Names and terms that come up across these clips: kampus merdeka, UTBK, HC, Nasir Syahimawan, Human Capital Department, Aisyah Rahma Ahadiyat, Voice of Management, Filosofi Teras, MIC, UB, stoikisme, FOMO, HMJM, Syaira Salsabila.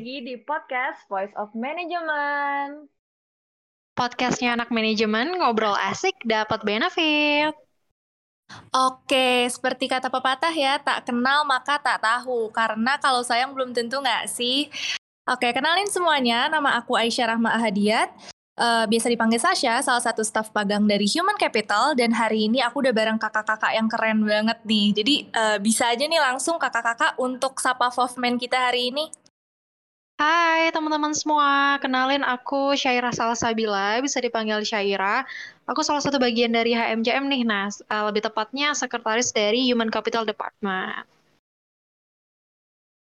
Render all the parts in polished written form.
lagi di podcast Voice of Management. Podcastnya anak manajemen, ngobrol asik, dapat benefit. Oke, seperti kata pepatah ya, tak kenal maka tak tahu. Karena kalau sayang belum tentu nggak sih? Oke, kenalin semuanya. Nama aku Aisyah Rahma Ahadiyat. Biasa dipanggil Sasha, salah satu staf magang dari Human Capital. Dan hari ini aku udah bareng kakak-kakak yang keren banget nih. Jadi bisa aja nih langsung kakak-kakak untuk sapa Fofman kita hari ini. Hai teman-teman semua, kenalin aku Syaira Salsabila, bisa dipanggil Syaira. Aku salah satu bagian dari HMJM nih, Nas. Lebih tepatnya sekretaris dari Human Capital Department.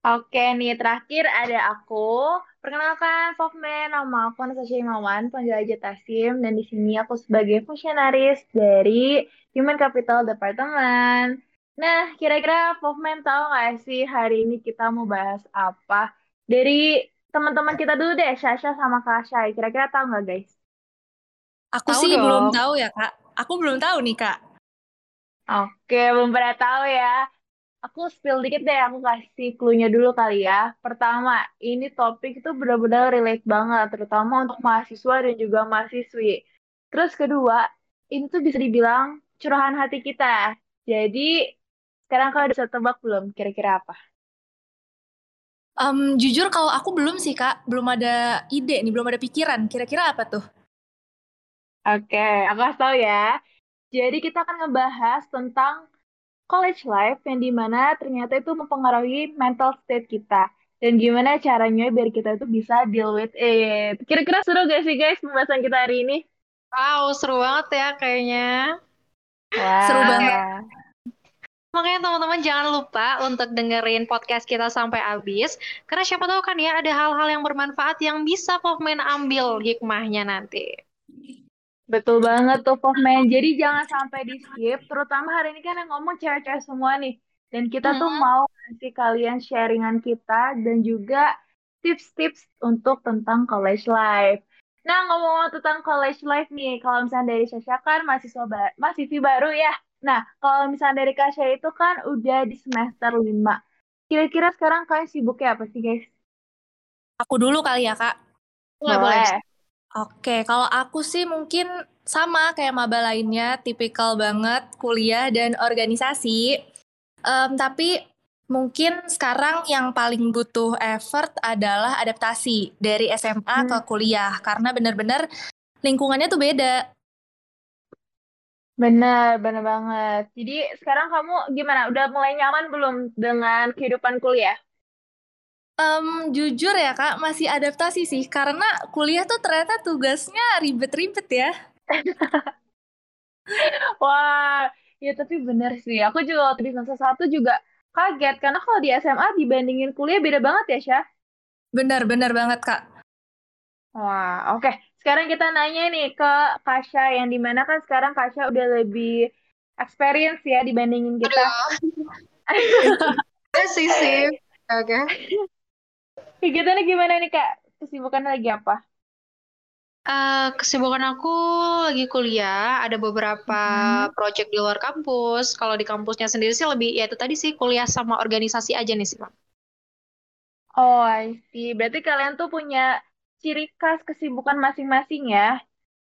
Oke nih, terakhir ada aku. Perkenalkan, Fofman, nama aku Nasir Syahimawan, panggil aja Tasim. Dan di sini aku sebagai fungsionaris dari Human Capital Department. Nah, kira-kira Fofman tahu nggak sih hari ini kita mau bahas apa? Dari teman-teman kita dulu deh, Sasha sama Kak Syai. Kira-kira tahu nggak, guys? Aku tahu sih dong. Belum tahu ya, Kak. Aku belum tahu nih, Kak. Oke, belum pernah tahu ya. Aku spill dikit deh, aku kasih clue-nya dulu kali ya. Pertama, ini topik itu benar-benar relate banget, terutama untuk mahasiswa dan juga mahasiswi. Terus kedua, ini tuh bisa dibilang curahan hati kita. Jadi, sekarang kau udah bisa tebak belum kira-kira apa? Jujur kalau aku belum sih, Kak. Belum ada ide nih, belum ada pikiran. Kira-kira apa tuh? Oke, aku kasih tau ya. Jadi kita akan ngebahas tentang college life yang dimana ternyata itu mempengaruhi mental state kita. Dan gimana caranya biar kita itu bisa deal with it. Kira-kira seru gak sih guys pembahasan kita hari ini? Wow, seru banget ya kayaknya. Wow. Seru banget. Makanya teman-teman jangan lupa untuk dengerin podcast kita sampai habis. Karena siapa tahu kan ya ada hal-hal yang bermanfaat yang bisa Fofman ambil hikmahnya nanti. Betul banget tuh Fofman. Jadi jangan sampai di skip. Terutama hari ini kan yang ngomong cewek-cewek semua nih. Dan kita tuh mau kasih kalian sharingan kita dan juga tips-tips untuk tentang college life. Nah ngomong-ngomong tentang college life nih. Kalau misalnya dari Sasha kan mahasiswi baru ya. Nah, kalau misalnya dari Kak Syai itu kan udah di semester 5. Kira-kira sekarang kalian sibuknya apa sih, guys? Aku dulu kali ya, Kak? Boleh. Oke, kalau aku sih mungkin sama kayak maba lainnya, tipikal banget kuliah dan organisasi. Tapi mungkin sekarang yang paling butuh effort adalah adaptasi dari SMA ke kuliah. Karena benar-benar lingkungannya tuh beda. Benar banget. Jadi sekarang kamu gimana? Udah mulai nyaman belum dengan kehidupan kuliah? Jujur ya Kak, masih adaptasi sih. Karena kuliah tuh ternyata tugasnya ribet-ribet ya. Wah, ya tapi benar sih. Aku juga waktu di semester 1 juga kaget. Karena kalau di SMA dibandingin kuliah beda banget ya, Syah? Benar banget Kak. Wah, oke. Sekarang kita nanya nih ke Kasha, yang dimana kan sekarang Kasha udah lebih experience ya dibandingin kita. Sih. Oke. Kegiatannya gimana nih Kak? Kesibukan lagi apa? Kesibukan aku lagi kuliah. Ada beberapa project di luar kampus. Kalau di kampusnya sendiri sih lebih, ya itu tadi sih kuliah sama organisasi aja nih sih. Oh, I see. Berarti kalian tuh punya ciri khas kesibukan masing-masing ya.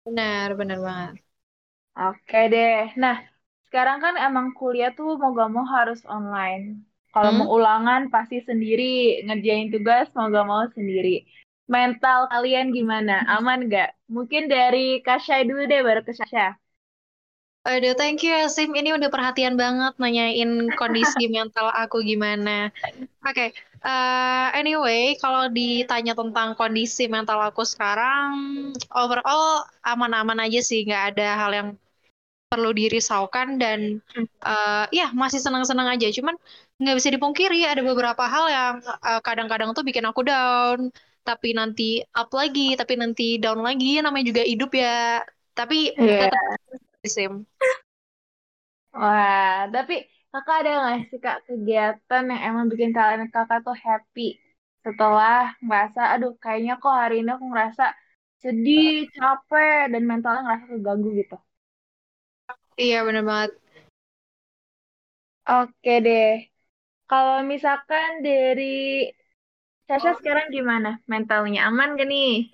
Benar banget. Oke deh. Nah, sekarang kan emang kuliah tuh mau gak mau harus online. Kalau mau ulangan pasti sendiri. Ngerjain tugas mau gak mau sendiri. Mental kalian gimana? Aman gak? Mungkin dari Kasha dulu deh, baru ke Sasha. Aduh, thank you ya, Sim. Ini udah perhatian banget nanyain kondisi mental aku gimana. Oke. Anyway, kalau ditanya tentang kondisi mental aku sekarang, overall aman-aman aja sih, nggak ada hal yang perlu dirisaukan dan ya masih senang-senang aja. Cuman nggak bisa dipungkiri ada beberapa hal yang kadang-kadang tuh bikin aku down, tapi nanti up lagi, tapi nanti down lagi, namanya juga hidup ya. Tapi tetap same. Wah, tapi kakak ada nggak sih Kak kegiatan yang emang bikin kalian kakak tuh happy setelah merasa aduh kayaknya kok hari ini aku ngerasa sedih, capek, dan mentalnya ngerasa keganggu gitu? Iya benar banget. Oke deh. Kalau misalkan dari Sasha sekarang gimana? Mentalnya aman gak nih?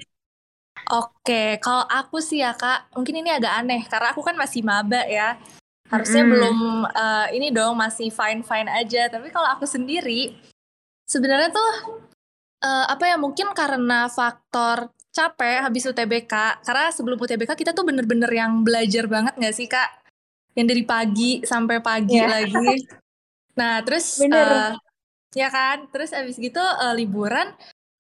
Oke, kalau aku sih ya Kak, mungkin ini agak aneh karena aku kan masih maba ya. Harusnya belum ini dong, masih fine-fine aja. Tapi kalau aku sendiri sebenarnya tuh mungkin karena faktor capek habis UTBK. Karena sebelum UTBK kita tuh bener-bener yang belajar banget gak sih Kak? Yang dari pagi sampai pagi lagi. Nah, terus ya kan, terus abis gitu liburan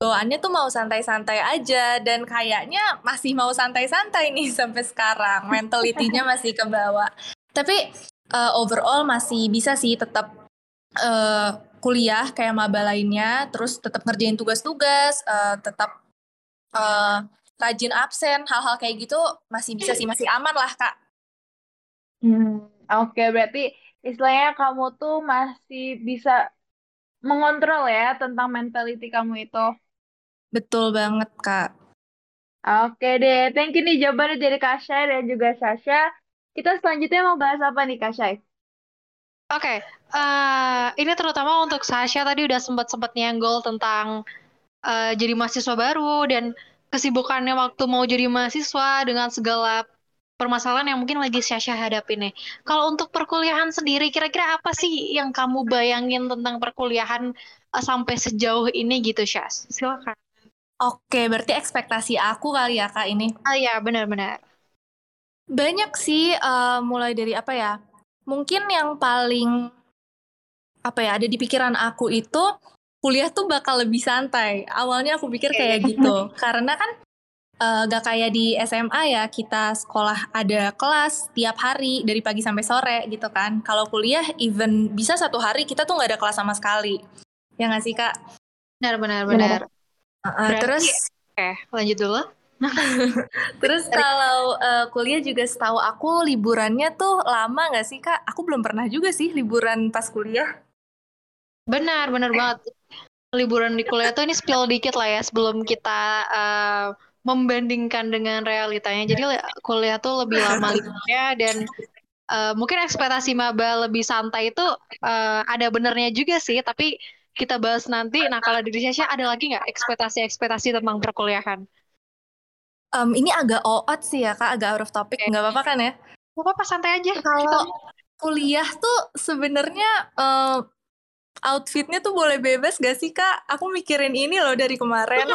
bawaannya tuh mau santai-santai aja, dan kayaknya masih mau santai-santai nih sampai sekarang, mentalitinya masih ke bawah. Tapi overall masih bisa sih tetap kuliah kayak maba lainnya, terus tetap ngerjain tugas-tugas, tetap rajin absen, hal-hal kayak gitu masih bisa sih, masih aman lah Kak. Oke, berarti istilahnya kamu tuh masih bisa mengontrol ya tentang mentality kamu itu. Betul banget, Kak. Oke deh, thank you nih jawabannya dari Kak Syai dan juga Sasha. Kita selanjutnya mau bahas apa nih, Kak Syai? Oke, ini terutama untuk Sasha, tadi udah sempat nyenggol tentang jadi mahasiswa baru dan kesibukannya waktu mau jadi mahasiswa dengan segala permasalahan yang mungkin lagi Sasha hadapi nih. Kalau untuk perkuliahan sendiri, kira-kira apa sih yang kamu bayangin tentang perkuliahan sampai sejauh ini gitu, Syas? Silakan. Oke, berarti ekspektasi aku kali ya, Kak, ini. Oh iya, benar-benar. Banyak sih, mulai dari apa ya, mungkin yang paling, apa ya, ada di pikiran aku itu, kuliah tuh bakal lebih santai. Awalnya aku pikir kayak gitu. Karena kan, gak kayak di SMA ya, kita sekolah ada kelas tiap hari dari pagi sampai sore gitu kan. Kalau kuliah even bisa satu hari kita tuh gak ada kelas sama sekali. Ya gak sih Kak? Benar. Terus lanjut dulu. Terus kalau kuliah juga setahu aku liburannya tuh lama gak sih Kak? Aku belum pernah juga sih liburan pas kuliah. Benar banget. Liburan di kuliah tuh ini spill dikit lah ya sebelum kita membandingkan dengan realitanya. Jadi kuliah tuh lebih lama liburnya dan mungkin ekspektasi maba lebih santai itu ada benernya juga sih, tapi kita bahas nanti. Nah, kalau dari Sasha ada lagi nggak ekspektasi tentang perkuliahan? Ini agak out sih ya Kak, agak out of topic, nggak apa-apa kan ya? Nggak apa-apa, santai aja. Kalau kuliah tuh sebenarnya outfitnya tuh boleh bebas nggak sih Kak? Aku mikirin ini loh dari kemarin.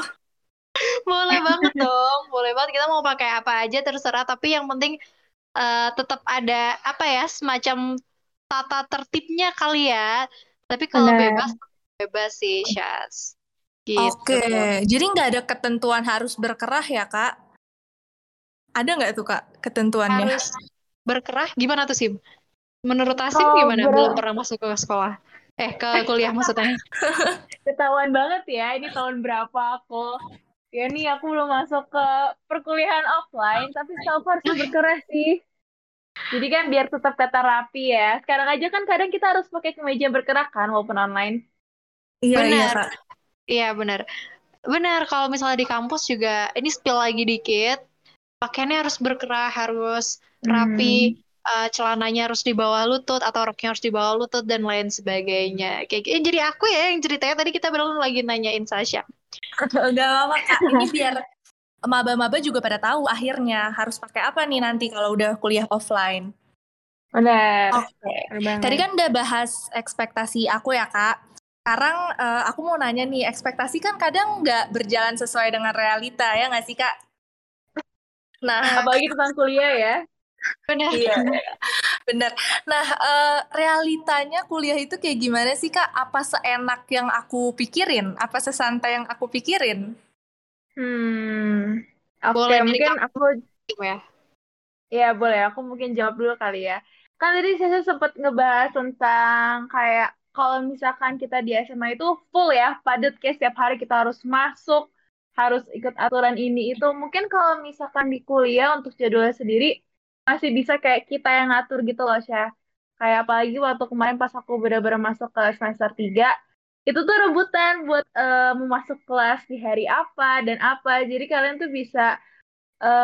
Boleh banget dong, boleh banget, kita mau pakai apa aja terserah, tapi yang penting tetap ada apa ya, semacam tata tertibnya kali ya. Tapi kalau bebas sih Syas gitu. Oke, jadi nggak ada ketentuan harus berkerah ya Kak? Ada nggak tuh Kak ketentuannya? Harus berkerah gimana tuh Sim? Menurut Asim gimana? Belum pernah masuk ke sekolah ke kuliah maksudnya. Ketahuan banget ya ini tahun berapa aku. Ya nih, aku belum masuk ke perkuliahan offline, tapi selalu harus berkerah sih. Jadi kan biar tetap kata rapi ya. Sekarang aja kan kadang kita harus pakai kemeja berkerah kan, walaupun online. Iya, benar. Iya, benar. Benar, kalau misalnya di kampus juga, ini spill lagi dikit, pakaiannya harus berkerah, harus rapi, celananya harus di bawah lutut, atau roknya harus di bawah lutut, dan lain sebagainya. Kayak, jadi aku ya yang ceritanya, tadi kita belum lagi nanyain Sasha. Gak apa-apa Kak, ini biar maba-maba juga pada tahu akhirnya harus pakai apa nih nanti kalau udah kuliah offline. Benar. Oke. Tadi kan udah bahas ekspektasi aku ya Kak. Sekarang aku mau nanya nih, ekspektasi kan kadang gak berjalan sesuai dengan realita ya gak sih Kak? Nah, apalagi tentang kuliah ya. Benar. Iya. Benar. Nah, realitanya kuliah itu kayak gimana sih Kak? Apa seenak yang aku pikirin? Apa sesantai yang aku pikirin? Oke, mungkin aku ya. Ya, boleh. Aku mungkin jawab dulu kali ya. Kan tadi saya sempat ngebahas tentang kayak kalau misalkan kita di SMA itu full ya, padat kayak setiap hari kita harus masuk, harus ikut aturan ini itu. Mungkin kalau misalkan di kuliah untuk jadwal sendiri masih bisa kayak kita yang ngatur gitu loh, Syah. Kayak apalagi waktu kemarin pas aku benar-benar masuk ke semester 3, itu tuh rebutan buat mau masuk kelas di hari apa dan apa. Jadi kalian tuh bisa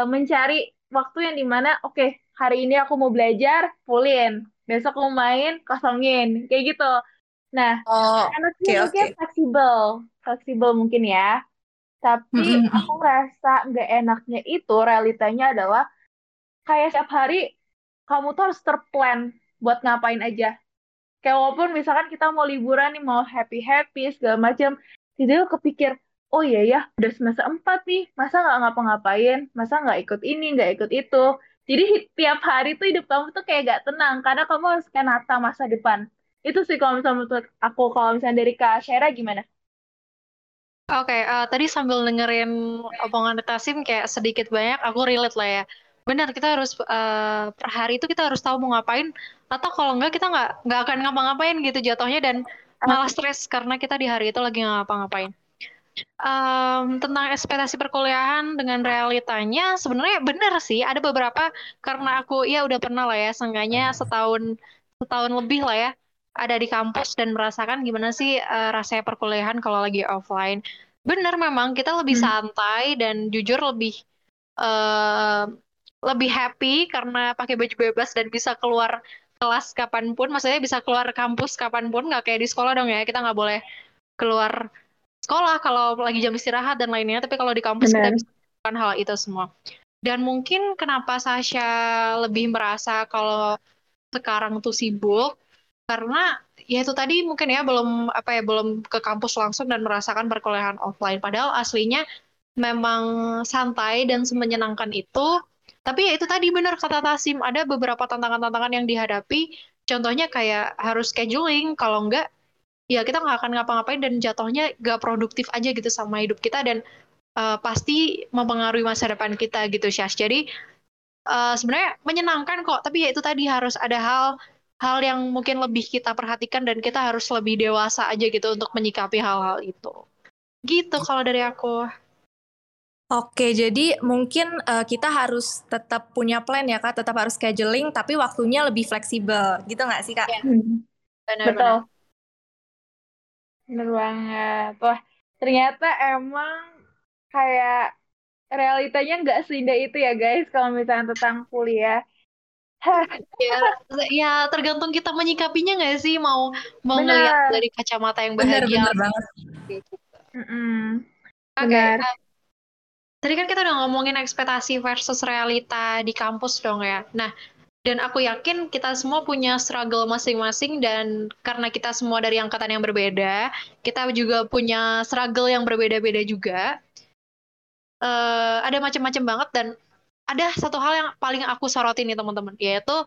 mencari waktu yang dimana, oke, hari ini aku mau belajar, fullin. Besok aku mau main, kosongin. Kayak gitu. Nah, anaknya mungkin fleksibel mungkin ya. Tapi aku ngerasa nggak enaknya itu realitanya adalah kayak setiap hari kamu tuh harus terplan buat ngapain aja. Kayak walaupun misalkan kita mau liburan nih, mau happy-happy segala macam, jadi kepikir, oh iya ya, udah semester 4 nih, masa nggak ngapa-ngapain, masa nggak ikut ini, nggak ikut itu. Jadi tiap hari tuh hidup kamu tuh kayak nggak tenang, karena kamu harus kayak nata masa depan. Itu sih kalau misalnya menurut aku. Kalau misalnya dari Kak Syaira gimana? Oke, tadi sambil dengerin omongan Tasim kayak sedikit banyak, aku relate lah ya. Benar, kita harus per hari itu kita harus tahu mau ngapain, atau kalau enggak kita nggak akan ngapa-ngapain gitu jatuhnya, dan malah stres karena kita di hari itu lagi ngapa-ngapain. Tentang ekspektasi perkuliahan dengan realitanya sebenarnya benar sih, ada beberapa, karena aku ya udah pernah lah ya, seenggaknya setahun lebih lah ya ada di kampus dan merasakan gimana sih rasanya perkuliahan kalau lagi offline. Benar, memang kita lebih santai dan jujur lebih happy karena pakai baju bebas dan bisa keluar kelas kapanpun, maksudnya bisa keluar kampus kapanpun, nggak kayak di sekolah dong ya, kita nggak boleh keluar sekolah kalau lagi jam istirahat dan lainnya, tapi kalau di kampus kita bisa melakukan hal itu semua. Dan mungkin kenapa Sasha lebih merasa kalau sekarang tuh sibuk, karena ya itu tadi mungkin ya belum ke kampus langsung dan merasakan perkuliahan offline, padahal aslinya memang santai dan semenyenangkan itu. Tapi ya itu tadi benar kata Tasim, ada beberapa tantangan-tantangan yang dihadapi. Contohnya kayak harus scheduling, kalau enggak ya kita nggak akan ngapa-ngapain dan jatuhnya nggak produktif aja gitu sama hidup kita, dan pasti mempengaruhi masa depan kita gitu, Syash. Jadi sebenarnya menyenangkan kok, tapi ya itu tadi harus ada hal yang mungkin lebih kita perhatikan dan kita harus lebih dewasa aja gitu untuk menyikapi hal-hal itu. Gitu kalau dari aku. Oke, jadi mungkin kita harus tetap punya plan ya Kak, tetap harus scheduling, tapi waktunya lebih fleksibel, gitu nggak sih Kak? Ya. Benar. Benar banget. Wah, ternyata emang kayak realitanya nggak seindah itu ya guys, kalau misalnya tentang kuliah. ya tergantung kita menyikapinya nggak sih, mau ngelihat dari kacamata yang bahagia. Benar banget. Oke. Tadi kan kita udah ngomongin ekspektasi versus realita di kampus dong ya. Nah, dan aku yakin kita semua punya struggle masing-masing, dan karena kita semua dari angkatan yang berbeda, kita juga punya struggle yang berbeda-beda juga. Ada macam-macam banget, dan ada satu hal yang paling aku sorotin nih teman-teman, yaitu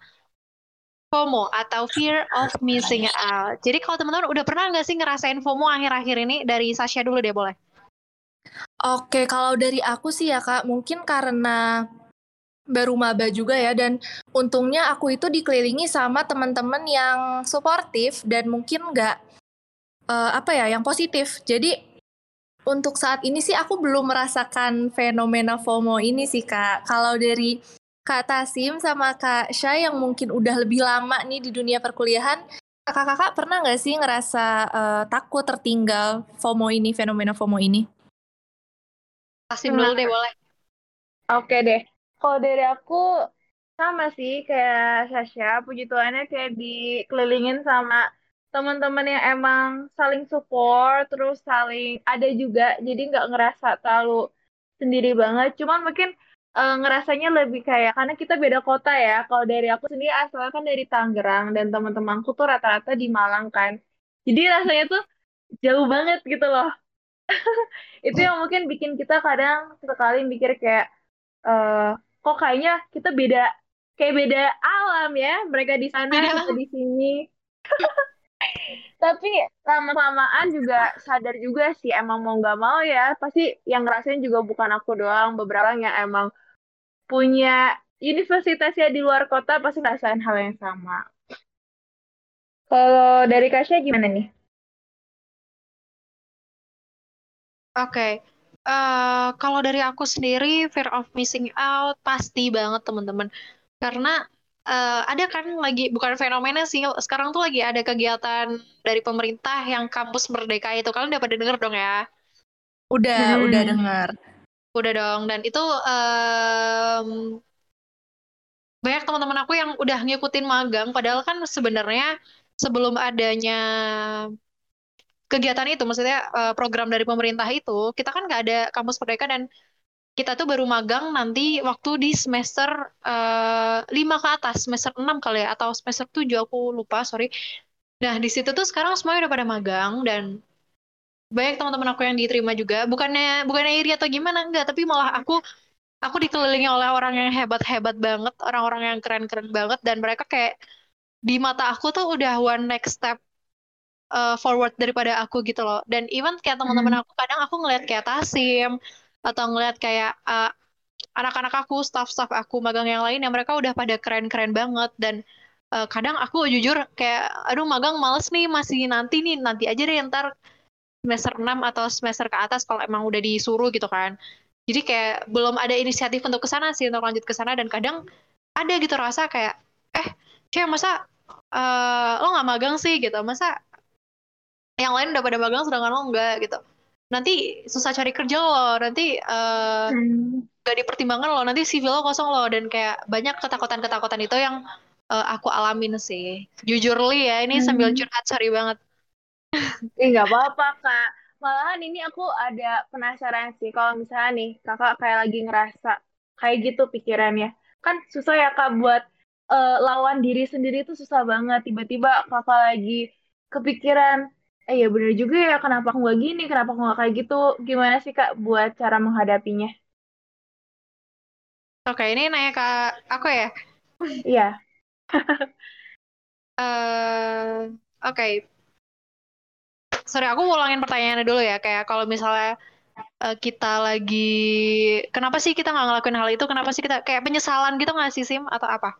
FOMO atau Fear of Missing Out. Jadi kalau teman-teman udah pernah nggak sih ngerasain FOMO akhir-akhir ini? Dari Sasha dulu deh boleh. Oke, kalau dari aku sih ya Kak, mungkin karena baru maba juga ya, dan untungnya aku itu dikelilingi sama teman-teman yang suportif dan mungkin nggak yang positif. Jadi untuk saat ini sih aku belum merasakan fenomena FOMO ini sih Kak. Kalau dari Kak Tasim sama Kak Syai yang mungkin udah lebih lama nih di dunia perkuliahan, kakak-kakak pernah nggak sih ngerasa takut tertinggal FOMO ini, fenomena FOMO ini? Tasim dulu deh boleh. Oke deh. Kalau dari aku sama sih kayak Sasha, puji Tuhannya kayak dikelilingin sama teman-teman yang emang saling support, terus saling ada juga, jadi nggak ngerasa terlalu sendiri banget. Cuman mungkin ngerasanya lebih kayak karena kita beda kota ya. Kalau dari aku sendiri asalnya kan dari Tangerang, dan teman-temanku tuh rata-rata di Malang kan. Jadi rasanya tuh jauh banget gitu loh. Itu yang mungkin bikin kita kadang sekali mikir kayak kok kayaknya kita beda alam ya, mereka di sana kita di sini. Tapi lama-lamaan juga sadar juga sih, emang mau nggak mau ya pasti yang ngerasain juga bukan aku doang, beberapa orang yang emang punya universitasnya di luar kota pasti ngerasain hal yang sama. Kalau dari Kasya gimana nih? Oke. Kalau dari aku sendiri, fear of missing out pasti banget teman-teman. Karena ada kan lagi, bukan fenomena sih, sekarang tuh lagi ada kegiatan dari pemerintah yang kampus merdeka itu. Kalian udah pada denger dong ya? Udah denger. Udah dong, dan itu banyak teman-teman aku yang udah ngikutin magang, padahal kan sebenarnya sebelum adanya kegiatan itu, maksudnya program dari pemerintah itu, kita kan nggak ada kampus merdeka, dan kita tuh baru magang nanti waktu di semester 5 ke atas, semester 6 kali ya, atau semester 7, aku lupa, sorry. Nah, di situ tuh sekarang semuanya udah pada magang, dan banyak teman-teman aku yang diterima juga. Bukannya iri atau gimana, enggak, tapi malah aku dikelilingi oleh orang yang hebat-hebat banget, orang-orang yang keren-keren banget, dan mereka kayak di mata aku tuh udah one next step forward daripada aku gitu loh. Dan even kayak teman-teman aku, kadang aku ngeliat kayak Tasim, atau ngelihat kayak anak-anak aku, staff-staff aku, magang yang lain, yang mereka udah pada keren-keren banget. Dan kadang aku jujur kayak, aduh magang males nih, masih nanti aja deh, ntar semester 6 atau semester ke atas kalau emang udah disuruh gitu kan. Jadi kayak belum ada inisiatif untuk ke sana sih, untuk lanjut ke sana. Dan kadang ada gitu rasa kayak, kayak masa lo nggak magang sih gitu, masa yang lain udah pada magang sedangkan lo nggak gitu. Nanti susah cari kerja loh, nanti gak dipertimbangkan loh, nanti CV lo kosong loh. Dan kayak banyak ketakutan-ketakutan itu yang aku alamin sih. Jujurly ya, ini sambil curhat, sorry banget. Gak apa-apa Kak, malahan ini aku ada penasaran sih, kalau misalnya nih Kakak kayak lagi ngerasa kayak gitu pikirannya. Kan susah ya Kak buat lawan diri sendiri itu susah banget. Tiba-tiba Kakak lagi kepikiran, ya benar juga ya, kenapa aku gak gini, kenapa aku gak kayak gitu. Gimana sih Kak buat cara menghadapinya? Oke, ini nanya ke aku ya? Iya. Oke. Sorry, aku ulangin pertanyaannya dulu ya. Kayak kalau misalnya kita lagi, kenapa sih kita gak ngelakuin hal itu, kenapa sih kita, kayak penyesalan gitu gak sih Sim, atau apa?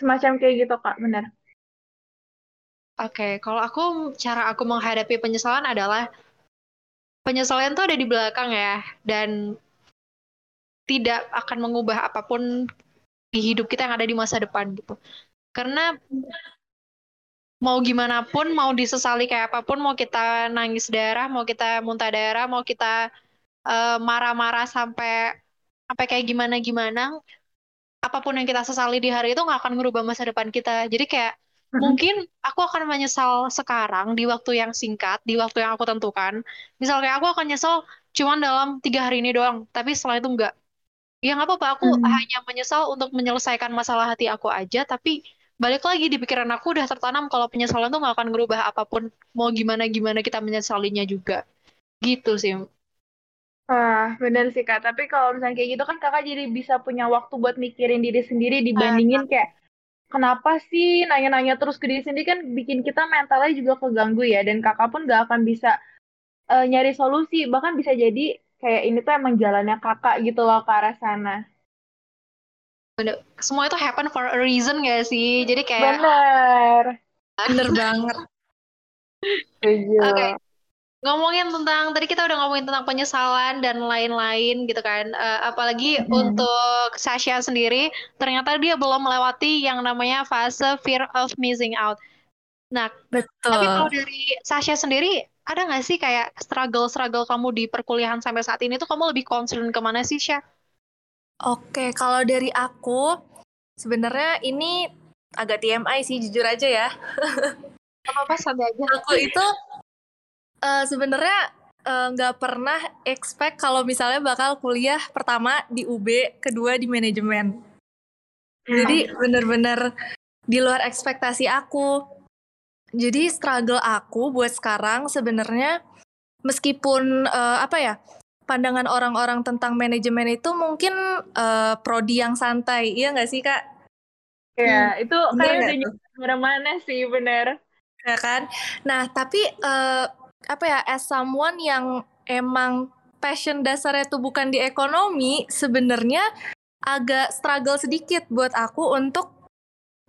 Semacam kayak gitu Kak, benar. Oke, kalau cara aku menghadapi penyesalan adalah, penyesalan itu ada di belakang ya, dan tidak akan mengubah apapun di hidup kita yang ada di masa depan gitu. Karena mau gimana pun, mau disesali kayak apapun, mau kita nangis darah, mau kita muntah darah, mau kita marah-marah sampai kayak gimana-gimana, apapun yang kita sesali di hari itu nggak akan merubah masa depan kita. Jadi kayak mungkin aku akan menyesal sekarang di waktu yang singkat, di waktu yang aku tentukan. Misal kayak aku akan nyesel cuman dalam 3 hari ini doang, tapi setelah itu enggak. Ya nggak apa-apa, aku hanya menyesal untuk menyelesaikan masalah hati aku aja, tapi balik lagi di pikiran aku udah tertanam kalau penyesalan tuh nggak akan ngerubah apapun, mau gimana-gimana kita menyesalinya juga. Gitu sih. Bener sih Kak, tapi kalau misalnya kayak gitu kan Kakak jadi bisa punya waktu buat mikirin diri sendiri dibandingin kayak, kenapa sih nanya-nanya terus ke diri sendiri, kan bikin kita mentalnya juga keganggu ya. Dan Kakak pun gak akan bisa nyari solusi. Bahkan bisa jadi kayak ini tuh emang jalannya Kakak gitu loh ke arah sana. Bener. Semua itu happen for a reason gak sih? Jadi kayak... Bener banget. Oke. Ngomongin tentang, tadi kita udah ngomongin tentang penyesalan dan lain-lain gitu kan. Apalagi untuk Sasha sendiri, ternyata dia belum melewati yang namanya fase fear of missing out. Nah, betul. Tapi kalau dari Sasha sendiri, ada nggak sih kayak struggle-struggle kamu di perkuliahan sampai saat ini tuh kamu lebih concern kemana sih, Sya? Oke, kalau dari aku, sebenarnya ini agak TMI sih, jujur aja ya. Apa-apa, sampai aja. Aku itu... sebenarnya nggak pernah expect kalau misalnya bakal kuliah pertama di UB, kedua di manajemen. Jadi benar-benar di luar ekspektasi aku. Jadi struggle aku buat sekarang sebenarnya, meskipun pandangan orang-orang tentang manajemen itu mungkin prodi yang santai, iya nggak sih Kak? Ya itu kayak udah mana sih, benar. Ya kan. Nah tapi as someone yang emang passion dasarnya itu bukan di ekonomi, sebenarnya agak struggle sedikit buat aku untuk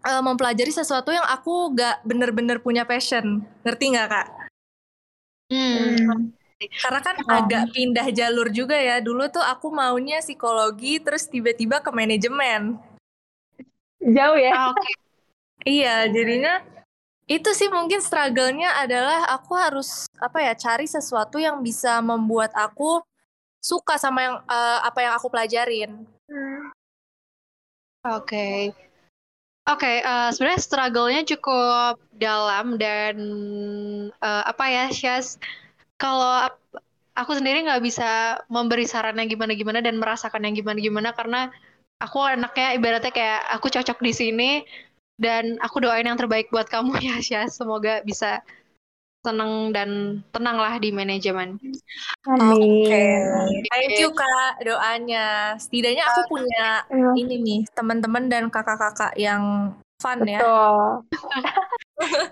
mempelajari sesuatu yang aku gak bener-bener punya passion. Ngerti gak Kak? Karena kan agak pindah jalur juga ya. Dulu tuh aku maunya psikologi, terus tiba-tiba ke manajemen. Jauh ya? Oke. Iya, jadinya itu sih mungkin struggle-nya adalah aku harus cari sesuatu yang bisa membuat aku suka sama yang apa yang aku pelajarin. Oke. Oke, sebenarnya struggle-nya cukup dalam dan apa ya, Syas, kalau aku sendiri nggak bisa memberi saran yang gimana-gimana dan merasakan yang gimana-gimana karena aku anaknya ibaratnya kayak aku cocok di sini dan aku doain yang terbaik buat kamu ya, Syas. Semoga bisa seneng dan tenang lah di manajemen. Amin. Okay. Thank you Kak doanya. Setidaknya aku punya ini nih teman-teman dan kakak-kakak yang fun. Betul. Ya.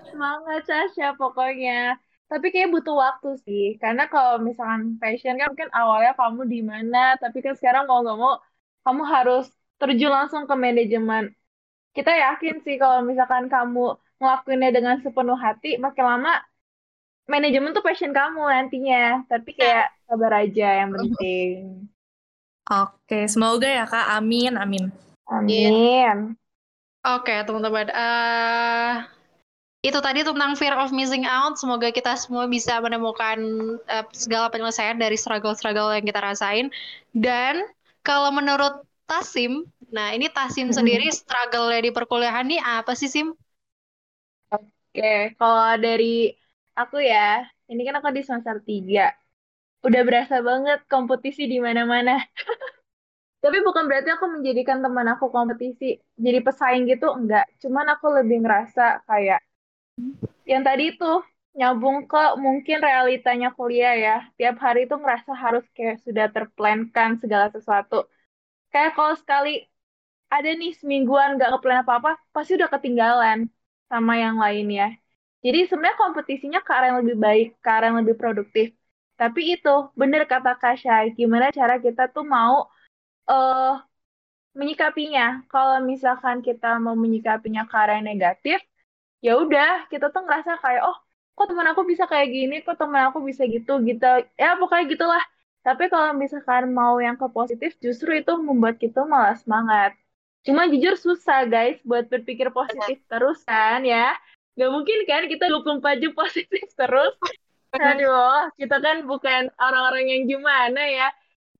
Semangat Sasha pokoknya. Tapi kayak butuh waktu sih. Karena kalau misalkan fashion kan mungkin awalnya kamu di mana, tapi kan sekarang mau nggak mau kamu harus terjun langsung ke manajemen. Kita yakin sih kalau misalkan kamu ngelakuinnya dengan sepenuh hati, makin lama manajemen tuh passion kamu nantinya, tapi kayak sabar aja yang penting. Oke, semoga ya Kak, amin. Oke, teman-teman, itu tadi tentang fear of missing out. Semoga kita semua bisa menemukan segala penyelesaian dari struggle-struggle yang kita rasain. Dan kalau menurut Tasim, nah ini Tasim sendiri struggle-nya di perkuliahan nih apa sih, Sim? Oke, kalau dari aku ya, ini kan aku di semester 3. Udah berasa banget kompetisi di mana-mana. Tapi bukan berarti aku menjadikan teman aku kompetisi, jadi pesaing gitu, enggak. Cuman aku lebih ngerasa kayak, yang tadi itu, nyambung ke mungkin realitanya kuliah ya. Tiap hari itu ngerasa harus kayak sudah terplankan segala sesuatu. Kayak kalau sekali, ada nih semingguan gak ngeplan apa-apa, pasti udah ketinggalan sama yang lainnya. Jadi sebenarnya kompetisinya ke arah yang lebih baik, ke arah yang lebih produktif. Tapi itu, benar kata Kak Syai, gimana cara kita tuh mau menyikapinya. Kalau misalkan kita mau menyikapinya ke arah yang negatif, ya udah kita tuh ngerasa kayak, oh kok teman aku bisa kayak gini, kok teman aku bisa gitu. Ya pokoknya gitulah. Tapi kalau misalkan mau yang ke positif, justru itu membuat kita malah semangat. Cuma jujur susah guys buat berpikir positif terus kan ya. Gak mungkin kan kita 24 jam positif terus. Aduh, kita kan bukan orang-orang yang gimana ya.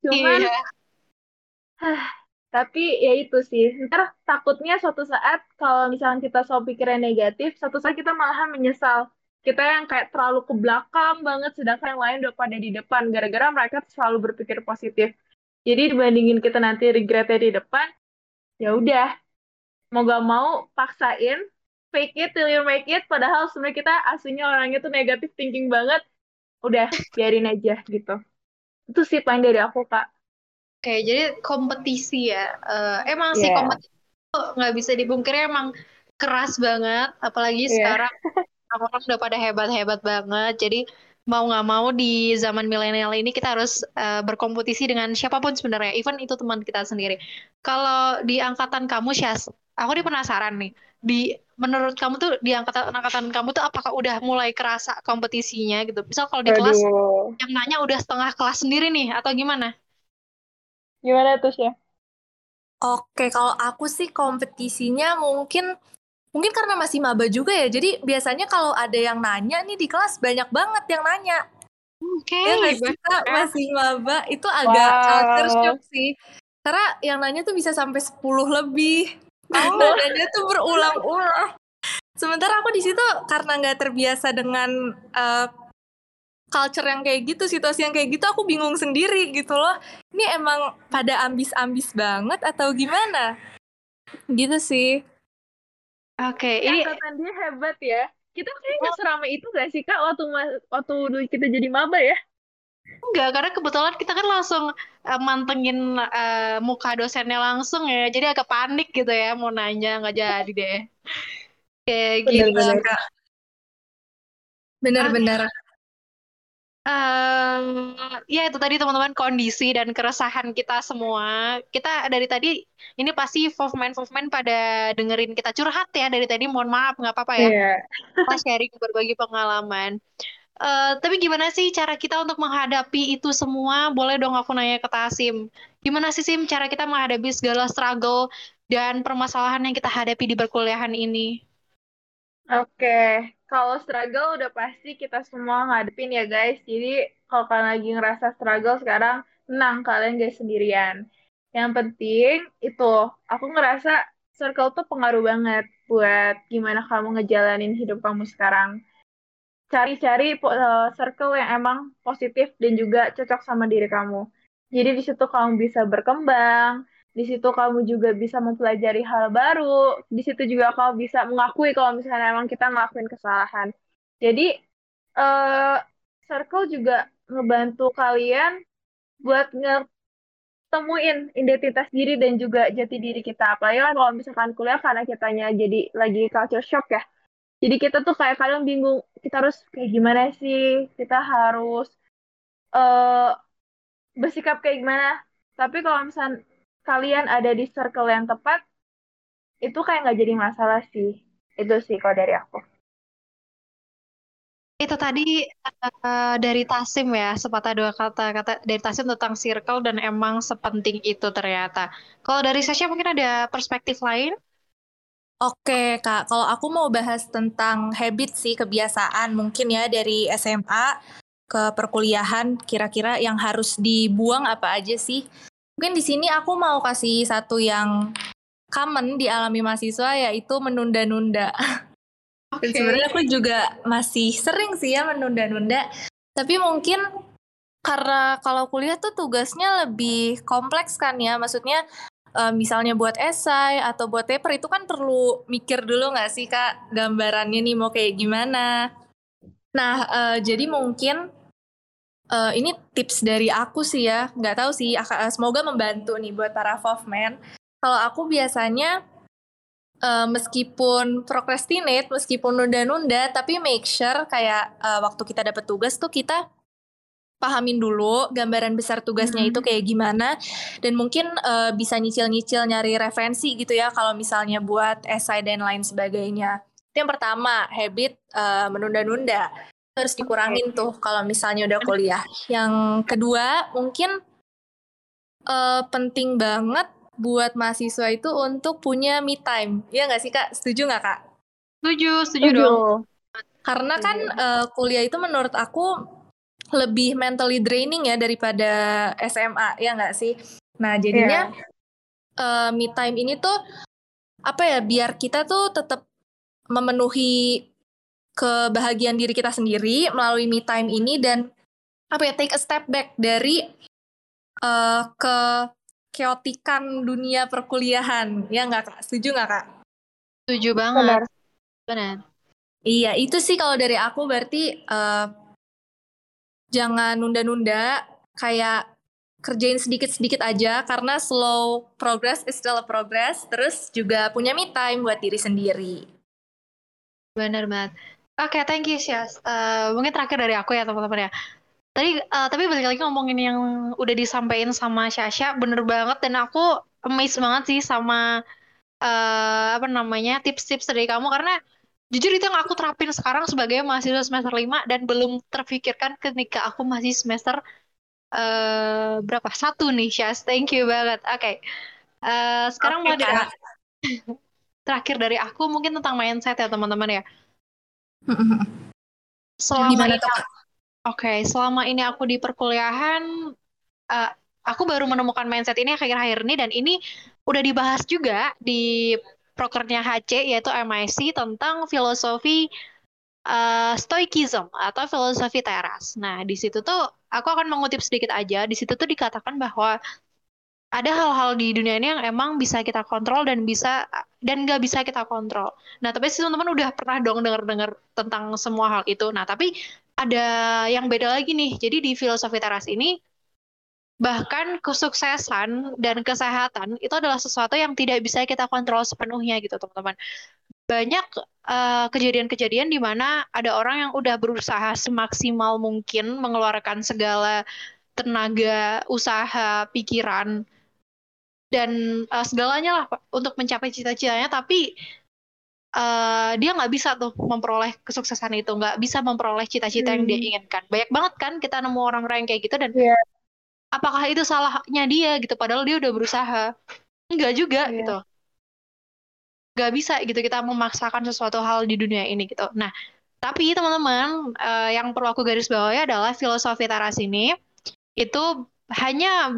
Cuman, tapi ya itu sih. Ntar takutnya suatu saat kalau misalnya kita selalu pikiran negatif, suatu saat kita malahan menyesal. Kita yang kayak terlalu ke belakang banget, sedangkan yang lain udah pada di depan. Gara-gara mereka selalu berpikir positif. Jadi dibandingin kita nanti regretnya di depan, ya udah mau gak mau paksain. Fake it till you make it, padahal sebenarnya kita aslinya orangnya tuh negatif thinking banget, udah biarin aja gitu. Itu sih paling dari aku Kak. Oke, jadi kompetisi ya, emang sih kompetisi nggak bisa dibungkiri, emang keras banget, apalagi sekarang orang udah pada hebat-hebat banget, jadi mau nggak mau di zaman milenial ini kita harus berkompetisi dengan siapapun sebenarnya, even itu teman kita sendiri. Kalau di angkatan kamu Syas, aku nih penasaran nih, menurut kamu tuh di angkatan kamu tuh apakah udah mulai kerasa kompetisinya gitu? Misal kalau di kelas yang nanya udah setengah kelas sendiri nih atau gimana? Gimana tuh Syah? Oke, kalau aku sih kompetisinya mungkin karena masih maba juga ya. Jadi biasanya kalau ada yang nanya nih di kelas banyak banget yang nanya. Oke. Kita masih maba itu agak culture shock sih. Karena yang nanya tuh bisa sampai 10 lebih. Nadanya tuh berulang-ulang. Sementara aku di situ karena nggak terbiasa dengan culture yang kayak gitu, situasi yang kayak gitu, aku bingung sendiri gitu loh. Ini emang pada ambis-ambis banget atau gimana? Gitu sih. Oke, ini angkatan dia hebat ya. Kita kayaknya nggak seramai itu nggak sih Kak waktu kita jadi maba ya? Enggak, karena kebetulan kita kan langsung mantengin muka dosennya langsung ya, jadi agak panik gitu ya, mau nanya, nggak jadi deh. Kayak gitu. Benar-benar. Ya itu tadi teman-teman, kondisi dan keresahan kita semua. Kita dari tadi, ini pasti Fofman pada dengerin kita curhat ya, dari tadi mohon maaf, nggak apa-apa ya. Kita sharing, berbagi pengalaman. Tapi gimana sih cara kita untuk menghadapi itu semua? Boleh dong aku nanya ke Tasim. Gimana sih Sim cara kita menghadapi segala struggle dan permasalahan yang kita hadapi di perkuliahan ini? Oke, kalau struggle udah pasti kita semua ngadepin ya guys. Jadi kalau kalian lagi ngerasa struggle sekarang, tenang, kalian guys sendirian. Yang penting itu aku ngerasa circle tuh pengaruh banget buat gimana kamu ngejalanin hidup kamu sekarang. Cari-cari circle yang emang positif dan juga cocok sama diri kamu. Jadi di situ kamu bisa berkembang, di situ kamu juga bisa mempelajari hal baru, di situ juga kamu bisa mengakui kalau misalnya emang kita ngelakuin kesalahan. Jadi circle juga ngebantu kalian buat temuin identitas diri dan juga jati diri kita. Apalagi kan kalau misalkan kuliah karena kitanya jadi lagi culture shock ya. Jadi kita tuh kayak kadang bingung, kita harus kayak gimana sih, kita harus bersikap kayak gimana. Tapi kalau misalkan kalian ada di circle yang tepat, itu kayak nggak jadi masalah sih. Itu sih kalau dari aku. Itu tadi dari Tasim ya, sepatah dua kata dari Tasim tentang circle dan emang sepenting itu ternyata. Kalau dari Sasha mungkin ada perspektif lain? Oke Kak, kalau aku mau bahas tentang habit sih, kebiasaan mungkin ya dari SMA ke perkuliahan, kira-kira yang harus dibuang apa aja sih? Mungkin di sini aku mau kasih satu yang common dialami mahasiswa, yaitu menunda-nunda. Okay. Sebenarnya aku juga masih sering sih ya menunda-nunda. Tapi mungkin karena kalau kuliah tuh tugasnya lebih kompleks kan ya. Maksudnya misalnya buat esai atau buat paper itu kan perlu mikir dulu nggak sih Kak, gambarannya nih mau kayak gimana. Nah jadi mungkin ini tips dari aku sih ya. Nggak tahu sih, semoga membantu nih buat para FOFMen. Kalau aku biasanya meskipun procrastinate, meskipun nunda-nunda, tapi make sure kayak waktu kita dapat tugas tuh kita pahamin dulu gambaran besar tugasnya itu kayak gimana, dan mungkin bisa nyicil-nyicil nyari referensi gitu ya kalau misalnya buat esai dan lain sebagainya. Itu yang pertama, habit menunda-nunda harus dikurangin tuh kalau misalnya udah kuliah. Yang kedua mungkin penting banget buat mahasiswa itu untuk punya me time. Iya nggak sih Kak? Setuju nggak Kak? Setuju dong. Karena kan kuliah itu menurut aku lebih mentally draining ya daripada SMA, ya nggak sih? Nah jadinya me time ini tuh apa ya, biar kita tuh tetap memenuhi kebahagiaan diri kita sendiri melalui me time ini, dan apa ya, take a step back dari ke keotikan dunia perkuliahan. Ya nggak Kak? Setuju nggak Kak? Setuju banget. Benar. Iya, itu sih kalau dari aku. Berarti jangan nunda-nunda, kayak kerjain sedikit-sedikit aja, karena slow progress is still a progress. Terus juga punya me time buat diri sendiri. Benar banget. Oke, thank you Syas. Mungkin terakhir dari aku ya teman-teman ya. Tadi, tapi balik lagi ngomongin yang udah disampaikan sama Syasha, bener banget, dan aku amazed banget sih sama tips-tips dari kamu, karena jujur itu yang aku terapin sekarang sebagai mahasiswa semester 5 dan belum terpikirkan ketika aku masih semester berapa? 1 nih Syas, thank you banget. Oke. Sekarang mau terakhir dari aku mungkin tentang mindset ya teman-teman ya. Gimana tuh? Oke, selama ini aku di perkuliahan, aku baru menemukan mindset ini akhir-akhir ini, dan ini udah dibahas juga di prokernya HC, yaitu MIC, tentang filosofi stoikisme atau filosofi teras. Nah, di situ tuh, aku akan mengutip sedikit aja, di situ tuh dikatakan bahwa ada hal-hal di dunia ini yang emang bisa kita kontrol dan nggak bisa kita kontrol. Nah, tapi teman-teman udah pernah dong dengar-dengar tentang semua hal itu. Nah, tapi ada yang beda lagi nih. Jadi di filosofi teras ini, bahkan kesuksesan dan kesehatan itu adalah sesuatu yang tidak bisa kita kontrol sepenuhnya gitu, teman-teman. Banyak kejadian-kejadian di mana ada orang yang udah berusaha semaksimal mungkin mengeluarkan segala tenaga, usaha, pikiran, dan segalanya lah untuk mencapai cita-citanya, tapi dia nggak bisa tuh memperoleh kesuksesan itu, nggak bisa memperoleh cita-cita yang dia inginkan. Banyak banget kan kita nemu orang-orang yang kayak gitu, dan apakah itu salahnya dia gitu, padahal dia udah berusaha? Nggak juga gitu. Nggak bisa gitu kita memaksakan sesuatu hal di dunia ini gitu. Nah, tapi teman-teman yang perlu aku garis bawahi adalah filosofi teras ini itu hanya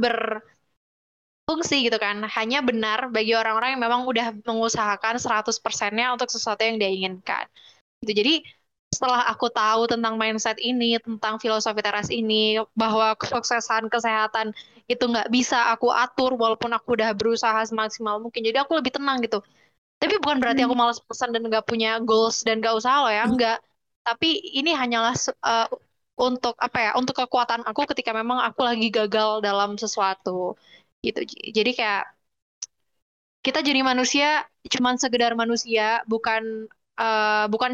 fungsi gitu kan, hanya benar bagi orang-orang yang memang udah mengusahakan 100%-nya untuk sesuatu yang dia inginkan. Jadi setelah aku tahu tentang mindset ini, tentang filosofi teras ini, bahwa kesuksesan kesehatan itu nggak bisa aku atur walaupun aku udah berusaha semaksimal mungkin, jadi aku lebih tenang gitu. Tapi bukan berarti aku malas-malasan dan nggak punya goals dan nggak usaha loh ya, nggak. Tapi ini hanyalah untuk apa ya, untuk kekuatan aku ketika memang aku lagi gagal dalam sesuatu gitu. Jadi kayak kita jadi manusia cuman sekedar manusia, bukan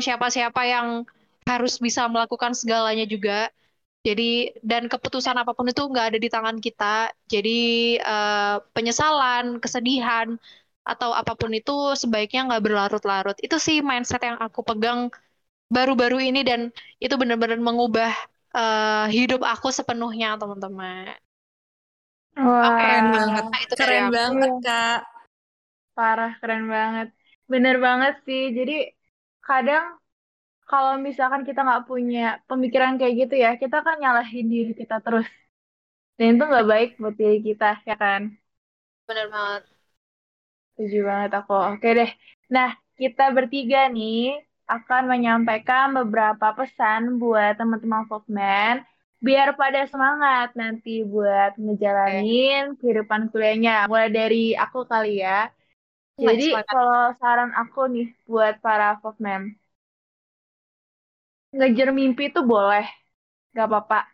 siapa-siapa yang harus bisa melakukan segalanya juga. Jadi dan keputusan apapun itu nggak ada di tangan kita. Jadi penyesalan, kesedihan atau apapun itu sebaiknya nggak berlarut-larut. Itu sih mindset yang aku pegang baru-baru ini dan itu benar-benar mengubah hidup aku sepenuhnya, teman-teman. Wah, keren banget, Kak. Parah, keren banget. Bener banget sih. Jadi kadang kalau misalkan kita nggak punya pemikiran kayak gitu ya, kita kan nyalahin diri kita terus. Dan itu nggak baik buat diri kita, ya kan? Bener banget. Setuju banget aku. Oke deh. Nah, kita bertiga nih akan menyampaikan beberapa pesan buat teman-teman Folkman biar pada semangat nanti buat ngejalanin kehidupan kuliahnya. Mulai dari aku kali ya. Jadi kalau saran aku nih buat para Folkman, ngejar mimpi itu boleh, gak apa-apa.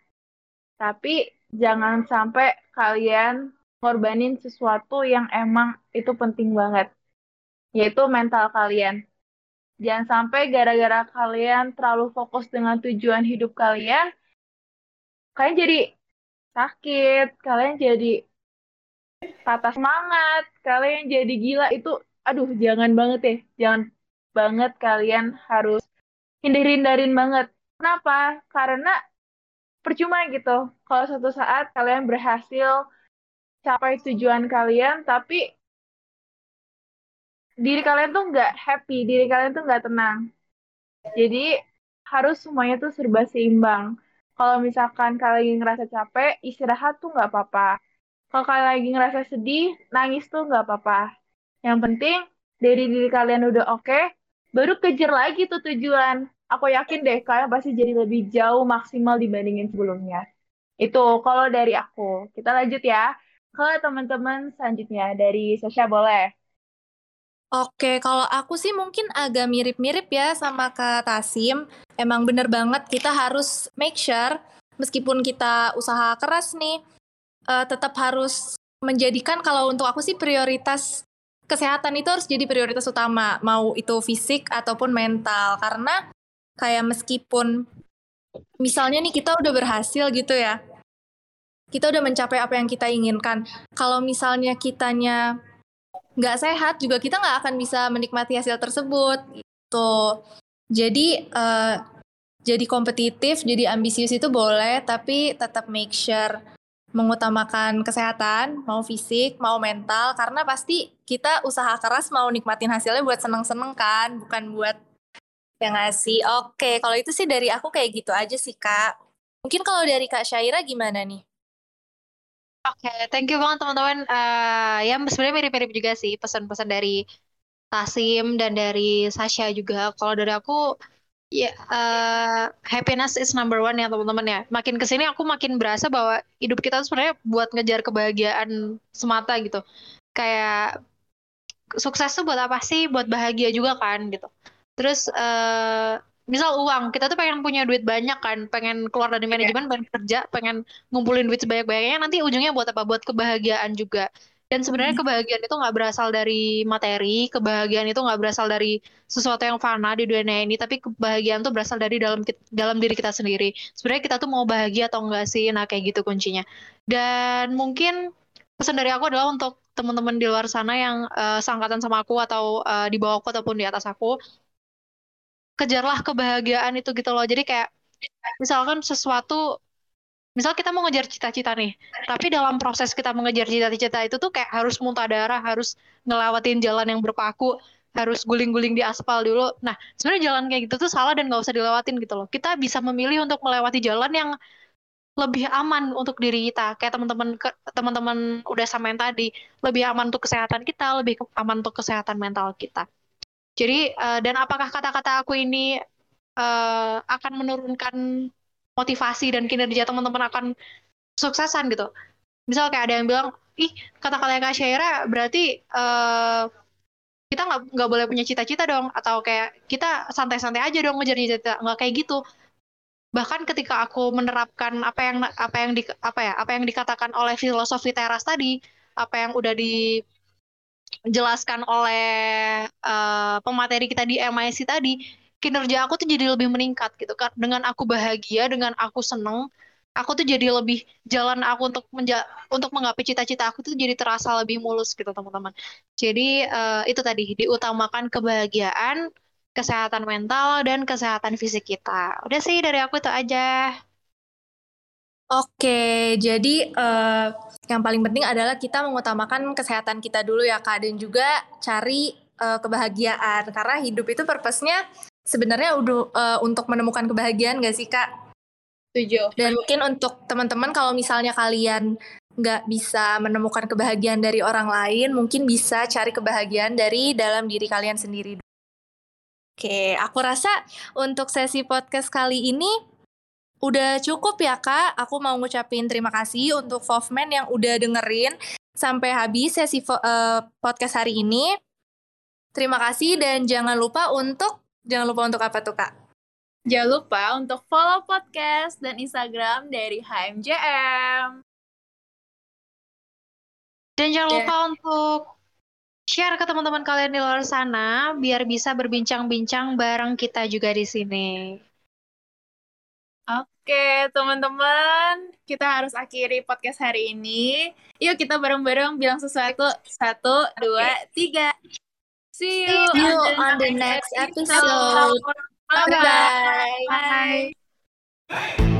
Tapi jangan sampai kalian ngorbanin sesuatu yang emang itu penting banget, yaitu mental kalian. Jangan sampai gara-gara kalian terlalu fokus dengan tujuan hidup kalian, kalian jadi sakit, kalian jadi patah semangat, kalian jadi gila. Itu, aduh, jangan banget ya. Jangan banget, kalian harus hindarin banget. Kenapa? Karena percuma gitu. Kalau suatu saat kalian berhasil capai tujuan kalian, tapi diri kalian tuh nggak happy, diri kalian tuh nggak tenang. Jadi, harus semuanya tuh serba seimbang. Kalau misalkan kalian lagi ngerasa capek, istirahat tuh nggak apa-apa. Kalau kalian lagi ngerasa sedih, nangis tuh nggak apa-apa. Yang penting, dari diri kalian udah oke, baru kejar lagi tuh tujuan. Aku yakin deh, kalian pasti jadi lebih jauh maksimal dibandingin sebelumnya. Itu kalau dari aku. Kita lanjut ya ke teman-teman selanjutnya. Dari Sasha boleh. Oke, kalau aku sih mungkin agak mirip-mirip ya sama Kak Tasim. Emang bener banget kita harus make sure meskipun kita usaha keras nih, tetap harus menjadikan, kalau untuk aku sih prioritas kesehatan itu harus jadi prioritas utama. Mau itu fisik ataupun mental. Karena kayak meskipun misalnya nih kita udah berhasil gitu ya, kita udah mencapai apa yang kita inginkan. Kalau misalnya kitanya nggak sehat juga, kita nggak akan bisa menikmati hasil tersebut gitu. Jadi kompetitif, jadi ambisius itu boleh, tapi tetap make sure mengutamakan kesehatan, mau fisik, mau mental, karena pasti kita usaha keras mau nikmatin hasilnya buat seneng-seneng kan, bukan buat yang ngasih. Oke, kalau itu sih dari aku kayak gitu aja sih, Kak. Mungkin kalau dari Kak Syaira gimana nih? Oke, thank you banget teman-teman. Ya sebenarnya mirip-mirip juga sih pesan-pesan dari Tasim dan dari Sasha juga. Kalau dari aku, ya happiness is number one ya teman-teman ya. Makin kesini aku makin berasa bahwa hidup kita tuh sebenarnya buat ngejar kebahagiaan semata gitu. Kayak sukses tuh buat apa sih? Buat bahagia juga kan gitu. Terus misal uang, kita tuh pengen punya duit banyak kan, pengen keluar dari manajemen, pengen kerja, pengen ngumpulin duit sebanyak-banyaknya, nanti ujungnya buat apa? Buat kebahagiaan juga. Dan sebenarnya kebahagiaan itu nggak berasal dari materi, kebahagiaan itu nggak berasal dari sesuatu yang fana di dunia ini, tapi kebahagiaan tuh berasal dari dalam diri kita sendiri. Sebenarnya kita tuh mau bahagia atau nggak sih? Nah kayak gitu kuncinya. Dan mungkin pesan dari aku adalah untuk teman-teman di luar sana yang seangkatan sama aku atau di bawah aku ataupun di atas aku, kejarlah kebahagiaan itu gitu loh. Jadi kayak misalkan sesuatu, misal kita mau ngejar cita-cita nih, tapi dalam proses kita mengejar cita-cita itu tuh kayak harus muntah darah, harus ngelewatin jalan yang berpaku, harus guling-guling di aspal dulu. Nah sebenarnya jalan kayak gitu tuh salah dan nggak usah dilewatin gitu loh. Kita bisa memilih untuk melewati jalan yang lebih aman untuk diri kita. Kayak teman-teman udah samain tadi, lebih aman untuk kesehatan kita, lebih aman untuk kesehatan mental kita. Jadi dan apakah kata-kata aku ini akan menurunkan motivasi dan kinerja teman-teman akan kesuksesan gitu? Misal kayak ada yang bilang, ih kata-katanya Kak Syaira berarti kita nggak boleh punya cita-cita dong, atau kayak kita santai-santai aja dong ngejar cita-cita. Nggak kayak gitu. Bahkan ketika aku menerapkan apa yang dikatakan oleh Filosofi Teras tadi, apa yang udah dijelaskan oleh pemateri kita di MIC tadi, kinerja aku tuh jadi lebih meningkat gitu kan. Dengan aku bahagia, dengan aku seneng, aku tuh jadi lebih, jalan aku untuk menggapai cita-cita aku tuh jadi terasa lebih mulus gitu teman-teman. Jadi itu tadi, diutamakan kebahagiaan, kesehatan mental, dan kesehatan fisik kita. Udah sih, dari aku itu aja. Oke, jadi yang paling penting adalah kita mengutamakan kesehatan kita dulu ya Kak, dan juga cari kebahagiaan. Karena hidup itu purpose-nya sebenarnya untuk menemukan kebahagiaan gak sih Kak? Setuju. Dan mungkin untuk teman-teman kalau misalnya kalian nggak bisa menemukan kebahagiaan dari orang lain, mungkin bisa cari kebahagiaan dari dalam diri kalian sendiri. Oke, aku rasa untuk sesi podcast kali ini udah cukup ya Kak. Aku mau ngucapin terima kasih untuk Fofman yang udah dengerin sampai habis sesi podcast hari ini. Terima kasih, dan jangan lupa untuk apa tuh Kak? Jangan lupa untuk follow podcast dan Instagram dari HMJM. Dan jangan lupa untuk share ke teman-teman kalian di luar sana, biar bisa berbincang-bincang bareng kita juga di sini. Oke, teman-teman. Kita harus akhiri podcast hari ini. Yuk kita bareng-bareng bilang sesuatu. 1, 2, 3. See you on the next episode. Bye-bye. Bye.